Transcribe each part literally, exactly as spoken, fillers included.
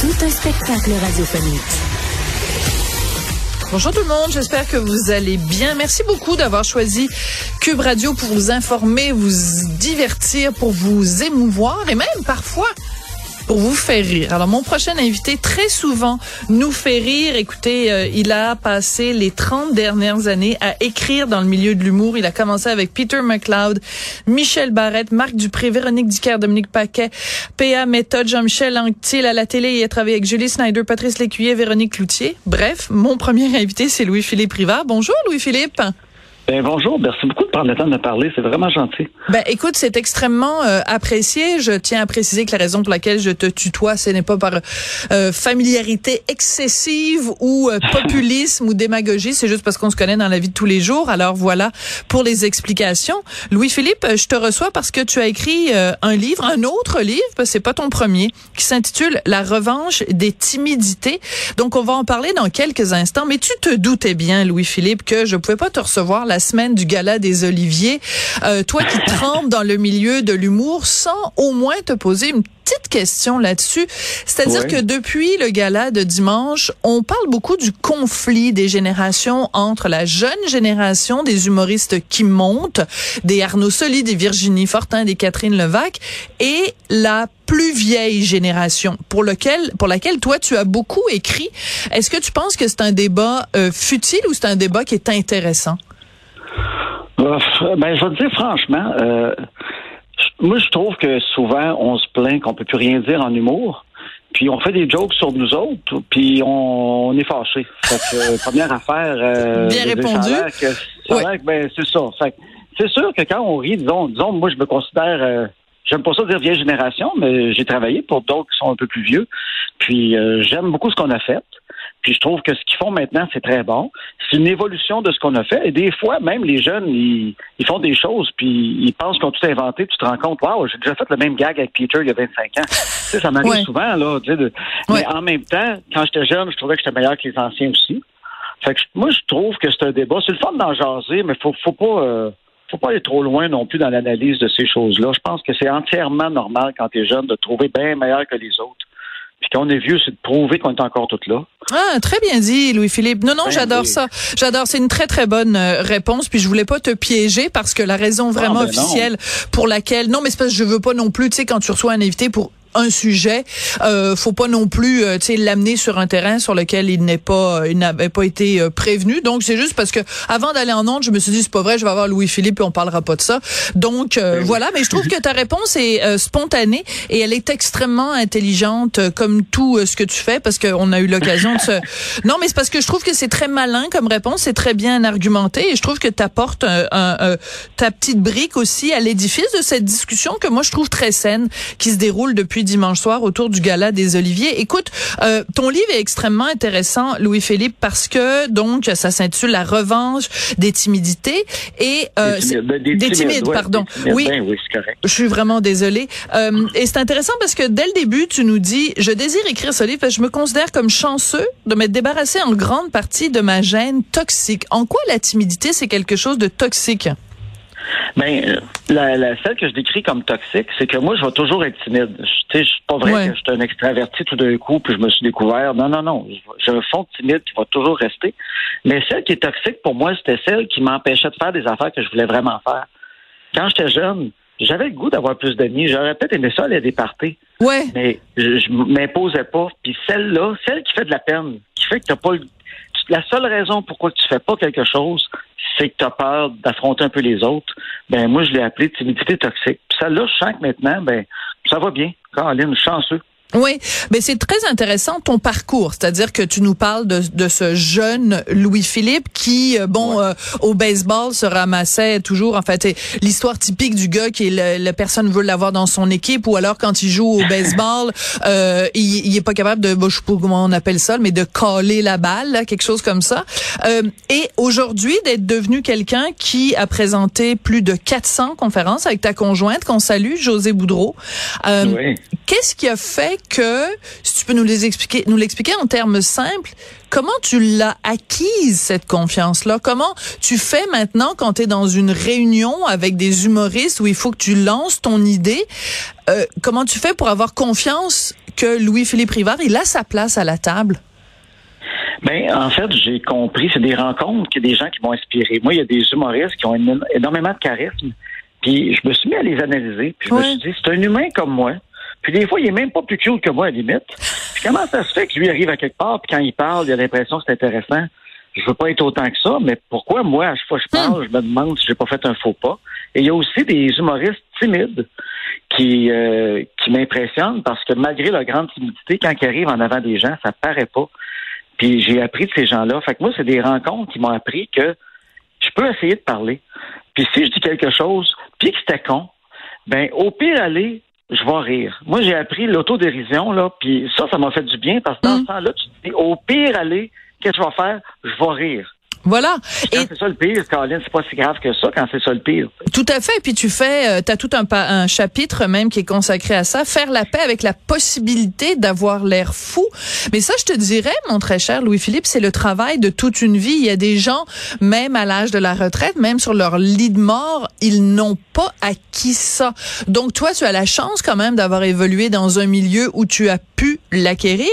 Tout un spectacle radiophonique. Bonjour tout le monde, j'espère que vous allez bien. Merci beaucoup d'avoir choisi Cube Radio pour vous informer, vous divertir, pour vous émouvoir et même parfois pour vous faire rire. Alors, mon prochain invité, très souvent, nous fait rire. Écoutez, euh, il a passé les trente dernières années à écrire dans le milieu de l'humour. Il a commencé avec Peter McLeod, Michel Barrette, Marc Dupré, Véronique Dicard, Dominique Paquet, P A Méthode, Jean-Michel Anctil. À la télé, il a travaillé avec Julie Snyder, Patrice Lécuyer, Véronique Cloutier. Bref, mon premier invité, c'est Louis-Philippe Rivard. Bonjour, Louis-Philippe. Ben bonjour, merci beaucoup de prendre le temps de me parler, c'est vraiment gentil. Ben écoute, c'est extrêmement euh, apprécié. Je tiens à préciser que la raison pour laquelle je te tutoie, ce n'est pas par euh, familiarité excessive ou euh, populisme ou démagogie, c'est juste parce qu'on se connaît dans la vie de tous les jours. Alors voilà pour les explications. Louis-Philippe, je te reçois parce que tu as écrit euh, un livre, un autre livre, parce que c'est pas ton premier, qui s'intitule La revanche des timidités. Donc on va en parler dans quelques instants, mais tu te doutais bien, Louis-Philippe, que je pouvais pas te recevoir la semaine du Gala des Oliviers. Euh, toi qui trempes dans le milieu de l'humour sans au moins te poser une petite question là-dessus. C'est-à-dire oui. que depuis le gala de dimanche, on parle beaucoup du conflit des générations entre la jeune génération des humoristes qui montent, des Arnaud Soly, des Virginie Fortin, des Catherine Levac, et la plus vieille génération pour, lequel, pour laquelle toi, tu as beaucoup écrit. Est-ce que tu penses que c'est un débat euh, futile ou c'est un débat qui est intéressant? Ben, je vais te dire franchement, euh, moi je trouve que souvent on se plaint qu'on peut plus rien dire en humour, puis on fait des jokes sur nous autres, puis on, on est fâchés. Fait que, première affaire, euh, bien répondu. Que, oui. que, ben, c'est ça. Fait que, c'est sûr que quand on rit, disons, disons moi je me considère, euh, j'aime pas ça dire vieille génération, mais j'ai travaillé pour d'autres qui sont un peu plus vieux, puis euh, j'aime beaucoup ce qu'on a fait. Puis je trouve que ce qu'ils font maintenant, c'est très bon. C'est une évolution de ce qu'on a fait. Et des fois, même les jeunes, ils, ils font des choses, puis ils pensent qu'on a tout inventé. Puis tu te rends compte, waouh, j'ai déjà fait le même gag avec Peter il y a vingt-cinq ans. Tu sais, ça m'arrive ouais. souvent, là. Tu sais, de... ouais. Mais en même temps, quand j'étais jeune, je trouvais que j'étais meilleur que les anciens aussi. Fait que moi, je trouve que c'est un débat. C'est le fun d'en jaser, mais faut, faut pas... Euh... faut pas aller trop loin non plus dans l'analyse de ces choses-là. Je pense que c'est entièrement normal quand t'es jeune de te trouver bien meilleur que les autres. Puis quand on est vieux, c'est de prouver qu'on est encore toutes là. Ah, très bien dit, Louis-Philippe. Non, non, bien j'adore dit. ça. J'adore. C'est une très, très bonne réponse. Puis je voulais pas te piéger parce que la raison vraiment non, ben officielle non. pour laquelle... Non, mais c'est parce que je veux pas non plus, tu sais, quand tu reçois un invité pour... un sujet, euh, faut pas non plus euh, tu sais l'amener sur un terrain sur lequel il n'est pas il n'avait pas été euh, prévenu. Donc c'est juste parce que avant d'aller en onde, je me suis dit c'est pas vrai, je vais avoir Louis-Philippe et on parlera pas de ça. Donc euh, oui. voilà, mais je trouve que ta réponse est euh, spontanée et elle est extrêmement intelligente euh, comme tout euh, ce que tu fais parce que on a eu l'occasion de se Non, mais c'est parce que je trouve que c'est très malin comme réponse, c'est très bien argumenté et je trouve que tu apportes un, un, un, ta petite brique aussi à l'édifice de cette discussion que moi je trouve très saine qui se déroule depuis dimanche soir autour du Gala des Oliviers. Écoute, euh, ton livre est extrêmement intéressant, Louis-Philippe, parce que donc ça s'intitule La revanche des timidités et euh, des, timides, des, timides, des timides, pardon. Des timides, oui, ben, oui c'est correct. Je suis vraiment désolée. Euh, et c'est intéressant parce que dès le début, tu nous dis, je désire écrire ce livre parce que je me considère comme chanceux de m'être débarrassé en grande partie de ma gêne toxique. En quoi la timidité c'est quelque chose de toxique? Ben, la, la, celle que je décris comme toxique, c'est que moi, je vais toujours être timide. Tu sais, c'est pas vrai ouais. que je suis un extraverti tout d'un coup, puis je me suis découvert. Non, non, non. J'ai un fond timide qui va toujours rester. Mais celle qui est toxique pour moi, c'était celle qui m'empêchait de faire des affaires que je voulais vraiment faire. Quand j'étais jeune, j'avais le goût d'avoir plus d'amis. J'aurais peut-être aimé ça aller à des parties. Ouais. Mais je, je m'imposais pas. Puis celle-là, celle qui fait de la peine, qui fait que t'as pas le... La seule raison pourquoi tu fais pas quelque chose... c'est que tu as peur d'affronter un peu les autres, ben moi, je l'ai appelé timidité toxique. Puis ça, là, je sens que maintenant, ben ça va bien. Caroline, chanceux. Oui, mais c'est très intéressant ton parcours, c'est-à-dire que tu nous parles de, de ce jeune Louis-Philippe qui, bon, ouais. euh, au baseball se ramassait toujours, en fait, l'histoire typique du gars qui est le, le personne veut l'avoir dans son équipe, ou alors quand il joue au baseball, euh, il, il est pas capable de, bon, je sais pas comment on appelle ça, mais de coller la balle, là, quelque chose comme ça. Euh, et aujourd'hui, d'être devenu quelqu'un qui a présenté plus de quatre cents conférences avec ta conjointe, qu'on salue, José Boudreau. Euh, oui. Qu'est-ce qui a fait que, si tu peux nous les expliquer, nous l'expliquer en termes simples, comment tu l'as acquise, cette confiance-là? Comment tu fais maintenant quand tu es dans une réunion avec des humoristes où il faut que tu lances ton idée? Euh, comment tu fais pour avoir confiance que Louis-Philippe Rivard, il a sa place à la table? Ben, en fait, j'ai compris, c'est des rencontres, qu'il y a des gens qui m'ont inspiré. Moi, il y a des humoristes qui ont une, énormément de charisme. Puis, je me suis mis à les analyser. Puis, je ouais. me suis dit, c'est un humain comme moi. Puis des fois, il est même pas plus cool que moi, à la limite. Puis comment ça se fait que lui arrive à quelque part, puis quand il parle, il a l'impression que c'est intéressant. Je veux pas être autant que ça, mais pourquoi, moi, à chaque fois que je parle, je me demande si j'ai pas fait un faux pas. Et il y a aussi des humoristes timides qui euh, qui m'impressionnent, parce que malgré leur grande timidité, quand ils arrivent en avant des gens, ça paraît pas. Puis j'ai appris de ces gens-là. Fait que moi, c'est des rencontres qui m'ont appris que je peux essayer de parler. Puis si je dis quelque chose, puis que c'était con, ben au pire, aller... je vais rire. Moi, j'ai appris l'autodérision, là, puis ça, ça m'a fait du bien, parce que dans mmh. ce temps-là, tu te dis, au pire, allez, qu'est-ce que je vais faire? Je vais rire. Voilà. Quand et c'est ça le pire, Caroline, c'est pas si grave que ça, quand c'est ça le pire. Tout à fait. Puis tu fais, t'as tout un, un chapitre même qui est consacré à ça, faire la paix avec la possibilité d'avoir l'air fou. Mais ça, je te dirais, mon très cher Louis-Philippe, c'est le travail de toute une vie. Il y a des gens, même à l'âge de la retraite, même sur leur lit de mort, ils n'ont pas acquis ça. Donc toi, tu as la chance quand même d'avoir évolué dans un milieu où tu as pu l'acquérir.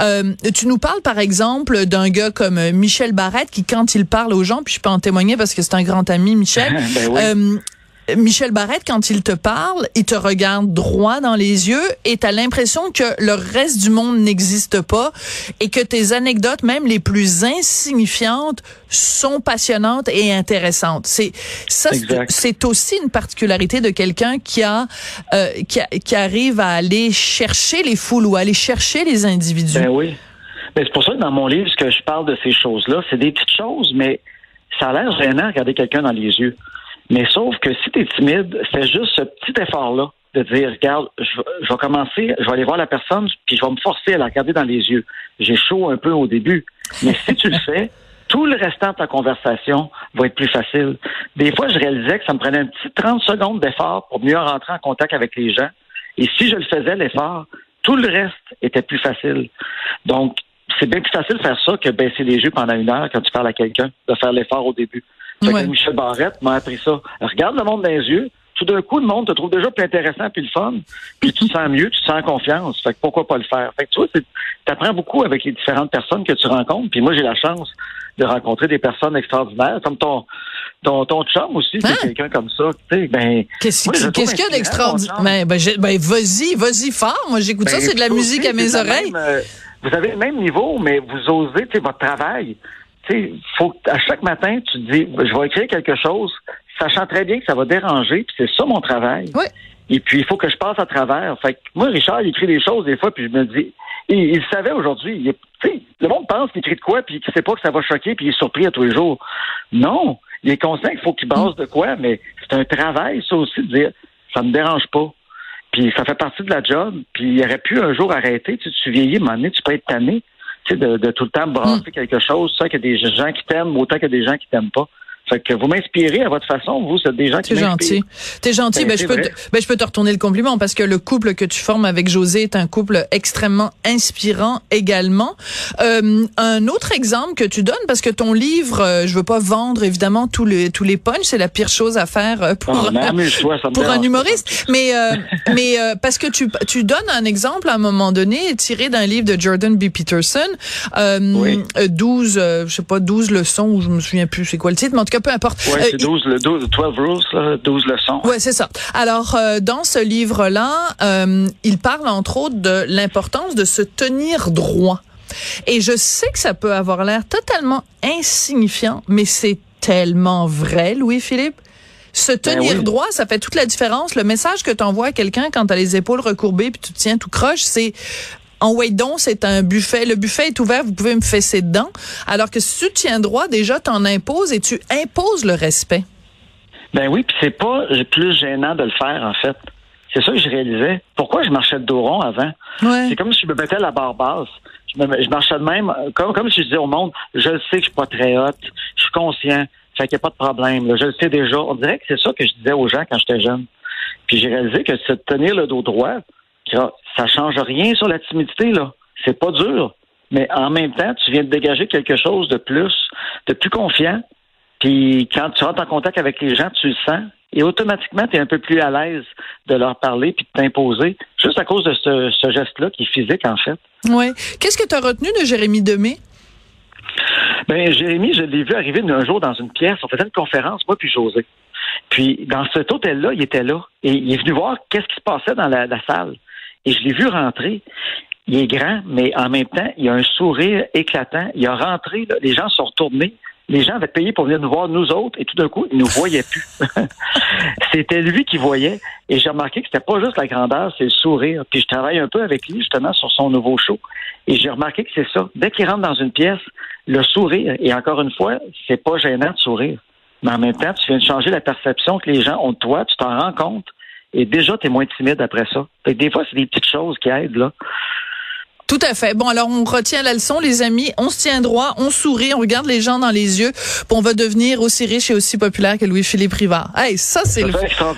Euh, tu nous parles, par exemple, d'un gars comme Michel Barrette qui, quand il parle aux gens, puis je peux en témoigner parce que c'est un grand ami, Michel. Ben oui. euh, Michel Barrette, quand il te parle, il te regarde droit dans les yeux et t'as l'impression que le reste du monde n'existe pas et que tes anecdotes, même les plus insignifiantes, sont passionnantes et intéressantes. C'est ça, c'est, c'est aussi une particularité de quelqu'un qui a, euh, qui a qui arrive à aller chercher les foules ou à aller chercher les individus. Ben oui. Mais c'est pour ça que dans mon livre, ce que je parle de ces choses-là, c'est des petites choses, mais ça a l'air gênant de regarder quelqu'un dans les yeux. Mais sauf que si t'es timide, c'est juste ce petit effort-là de dire, regarde, je, je vais commencer, je vais aller voir la personne, puis je vais me forcer à la regarder dans les yeux. J'ai chaud un peu au début, mais si tu le fais, tout le restant de ta conversation va être plus facile. Des fois, je réalisais que ça me prenait un petit trente secondes d'effort pour mieux rentrer en contact avec les gens. Et si je le faisais, l'effort, tout le reste était plus facile. Donc, c'est bien plus facile de faire ça que baisser les yeux pendant une heure quand tu parles à quelqu'un, de faire l'effort au début. Fait ouais. que Michel Barrette m'a appris ça. Regarde le monde dans les yeux. Tout d'un coup, le monde te trouve déjà plus intéressant, plus le fun. Puis tu te sens mieux, tu te sens confiance. Fait que pourquoi pas le faire? Fait que tu vois, c'est, t'apprends beaucoup avec les différentes personnes que tu rencontres. Puis moi, j'ai la chance de rencontrer des personnes extraordinaires, comme ton ton, ton chum aussi, hein? C'est quelqu'un comme ça. Tu sais, ben, qu'est-ce, moi, qu'est-ce qu'il y a d'extraordinaire? Ben, ben, ben, vas-y, vas-y fort. Moi, j'écoute ben, ça, c'est de la musique aussi, à mes oreilles. Même, euh, vous avez le même niveau, mais vous osez, tu sais, votre travail. Tu sais, faut à chaque matin, tu te dis, je vais écrire quelque chose, sachant très bien que ça va déranger, puis c'est ça mon travail. Oui. Et puis, il faut que je passe à travers. Fait que moi, Richard, il écrit des choses des fois, puis je me dis, il, il savait aujourd'hui, il, tu sais, le monde pense qu'il écrit de quoi, puis qu'il sait pas que ça va choquer, puis il est surpris à tous les jours. Non, il est conscient qu'il faut qu'il base de quoi, mais c'est un travail, ça aussi, de dire, ça me dérange pas. Puis ça fait partie de la job, puis il aurait pu un jour arrêter. Tu, tu vieillis, à un moment donné, tu peux être tanné, tu sais, de, de tout le temps brasser mm. quelque chose, ça, qu'il y a des gens qui t'aiment autant que des gens qui t'aiment pas. Fait que vous m'inspirez à votre façon, vous, c'est des gens qui m'inspirent. T'es gentil. T'es gentil. Ben, ben, je peux te, ben, je peux te retourner le compliment parce que le couple que tu formes avec José est un couple extrêmement inspirant également. Euh, un autre exemple que tu donnes, parce que ton livre, euh, je veux pas vendre, évidemment, tous les, tous les punchs, c'est la pire chose à faire pour, oh, euh, toi, pour un humoriste. Mais, euh, mais, euh, parce que tu, tu donnes un exemple à un moment donné, tiré d'un livre de Jordan B. Peterson, euh, oui. douze, euh, je sais pas, douze leçons, ou je me souviens plus c'est quoi le titre, mais en tout cas, peu importe. Oui, c'est douze, euh, le douze, douze rules, là, douze leçons. Oui, c'est ça. Alors, euh, dans ce livre-là, euh, il parle entre autres de l'importance de se tenir droit. Et je sais que ça peut avoir l'air totalement insignifiant, mais c'est tellement vrai, Louis-Philippe. Se tenir ben oui. droit, ça fait toute la différence. Le message que t'envoies à quelqu'un quand t'as les épaules recourbées puis tu te tiens tout croche, c'est en Waydon, c'est un buffet. Le buffet est ouvert, vous pouvez me fesser dedans. Alors que si tu te tiens droit, déjà, t'en imposes et tu imposes le respect. Ben oui, puis c'est pas plus gênant de le faire, en fait. C'est ça que je réalisais. Pourquoi je marchais de dos rond avant? Ouais. C'est comme si je me mettais à la barre basse. Je, me, je marchais de même, comme, comme si je disais au monde, je le sais que je suis pas très haute, je suis conscient, fait qu'il n'y a pas de problème, là, je le sais déjà. On dirait que c'est ça que je disais aux gens quand j'étais jeune. Puis j'ai réalisé que se tenir le dos droit, ça change rien sur la timidité, là. C'est pas dur. Mais en même temps, tu viens de dégager quelque chose de plus, de plus confiant. Puis quand tu rentres en contact avec les gens, tu le sens. Et automatiquement, tu es un peu plus à l'aise de leur parler puis de t'imposer, juste à cause de ce, ce geste-là qui est physique, en fait. Oui. Qu'est-ce que tu as retenu de Jérémy Demé? Bien, Jérémy, je l'ai vu arriver un jour dans une pièce. On faisait une conférence, moi puis José. Puis dans cet hôtel-là, il était là. Et il est venu voir qu'est-ce qui se passait dans la, la salle. Et je l'ai vu rentrer. Il est grand, mais en même temps, il a un sourire éclatant. Il a rentré, là, les gens sont retournés. Les gens avaient payé pour venir nous voir, nous autres, et tout d'un coup, ils nous voyaient plus. C'était lui qui voyait, et j'ai remarqué que c'était pas juste la grandeur, c'est le sourire. Puis je travaille un peu avec lui, justement, sur son nouveau show, et j'ai remarqué que c'est ça. Dès qu'il rentre dans une pièce, le sourire, et encore une fois, c'est pas gênant de sourire. Mais en même temps, tu viens de changer la perception que les gens ont de toi, tu t'en rends compte, et déjà, t'es moins timide après ça. Fait que des fois, c'est des petites choses qui aident, là. Tout à fait. Bon, alors on retient la leçon, les amis. On se tient droit, on sourit, on regarde les gens dans les yeux, puis on va devenir aussi riche et aussi populaire que Louis-Philippe Rivard. Hey, ça c'est le...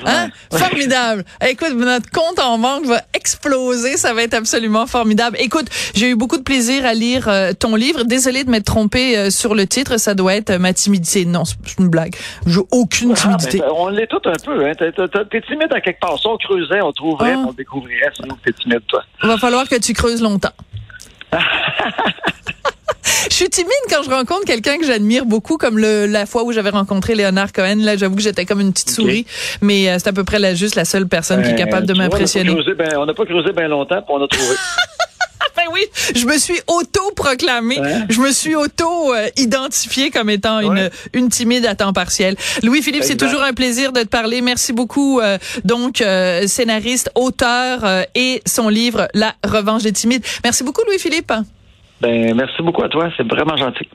hein? Oui. Formidable. Écoute, notre compte en banque va exploser, ça va être absolument formidable. Écoute, j'ai eu beaucoup de plaisir à lire euh, ton livre. Désolée de m'être trompée euh, sur le titre, ça doit être euh, ma timidité. Non, c'est une blague. J'ai aucune timidité. Ah, on l'est tout un peu. Hein? T'es, t'es, t'es timide à quelque part. Si on creusait, on trouverait, ah. on découvrirait. Sinon, t'es timide toi. Il va falloir que tu creuses longtemps. Je suis timide quand je rencontre quelqu'un que j'admire beaucoup, comme le, la fois où j'avais rencontré Léonard Cohen. Là, j'avoue que j'étais comme une petite okay. souris, mais euh, c'est à peu près là, juste la seule personne ben, qui est capable de m'impressionner. Vois, on n'a pas creusé bien ben longtemps, puis on a trouvé. Ben oui, je me suis auto-proclamée, ouais. je me suis auto-identifiée comme étant ouais. une, une timide à temps partiel. Louis-Philippe, exact. C'est toujours un plaisir de te parler. Merci beaucoup. Euh, donc, euh, scénariste, auteur euh, et son livre « La revanche des timides ». Merci beaucoup, Louis-Philippe. Ben, merci beaucoup à toi. C'est vraiment gentil.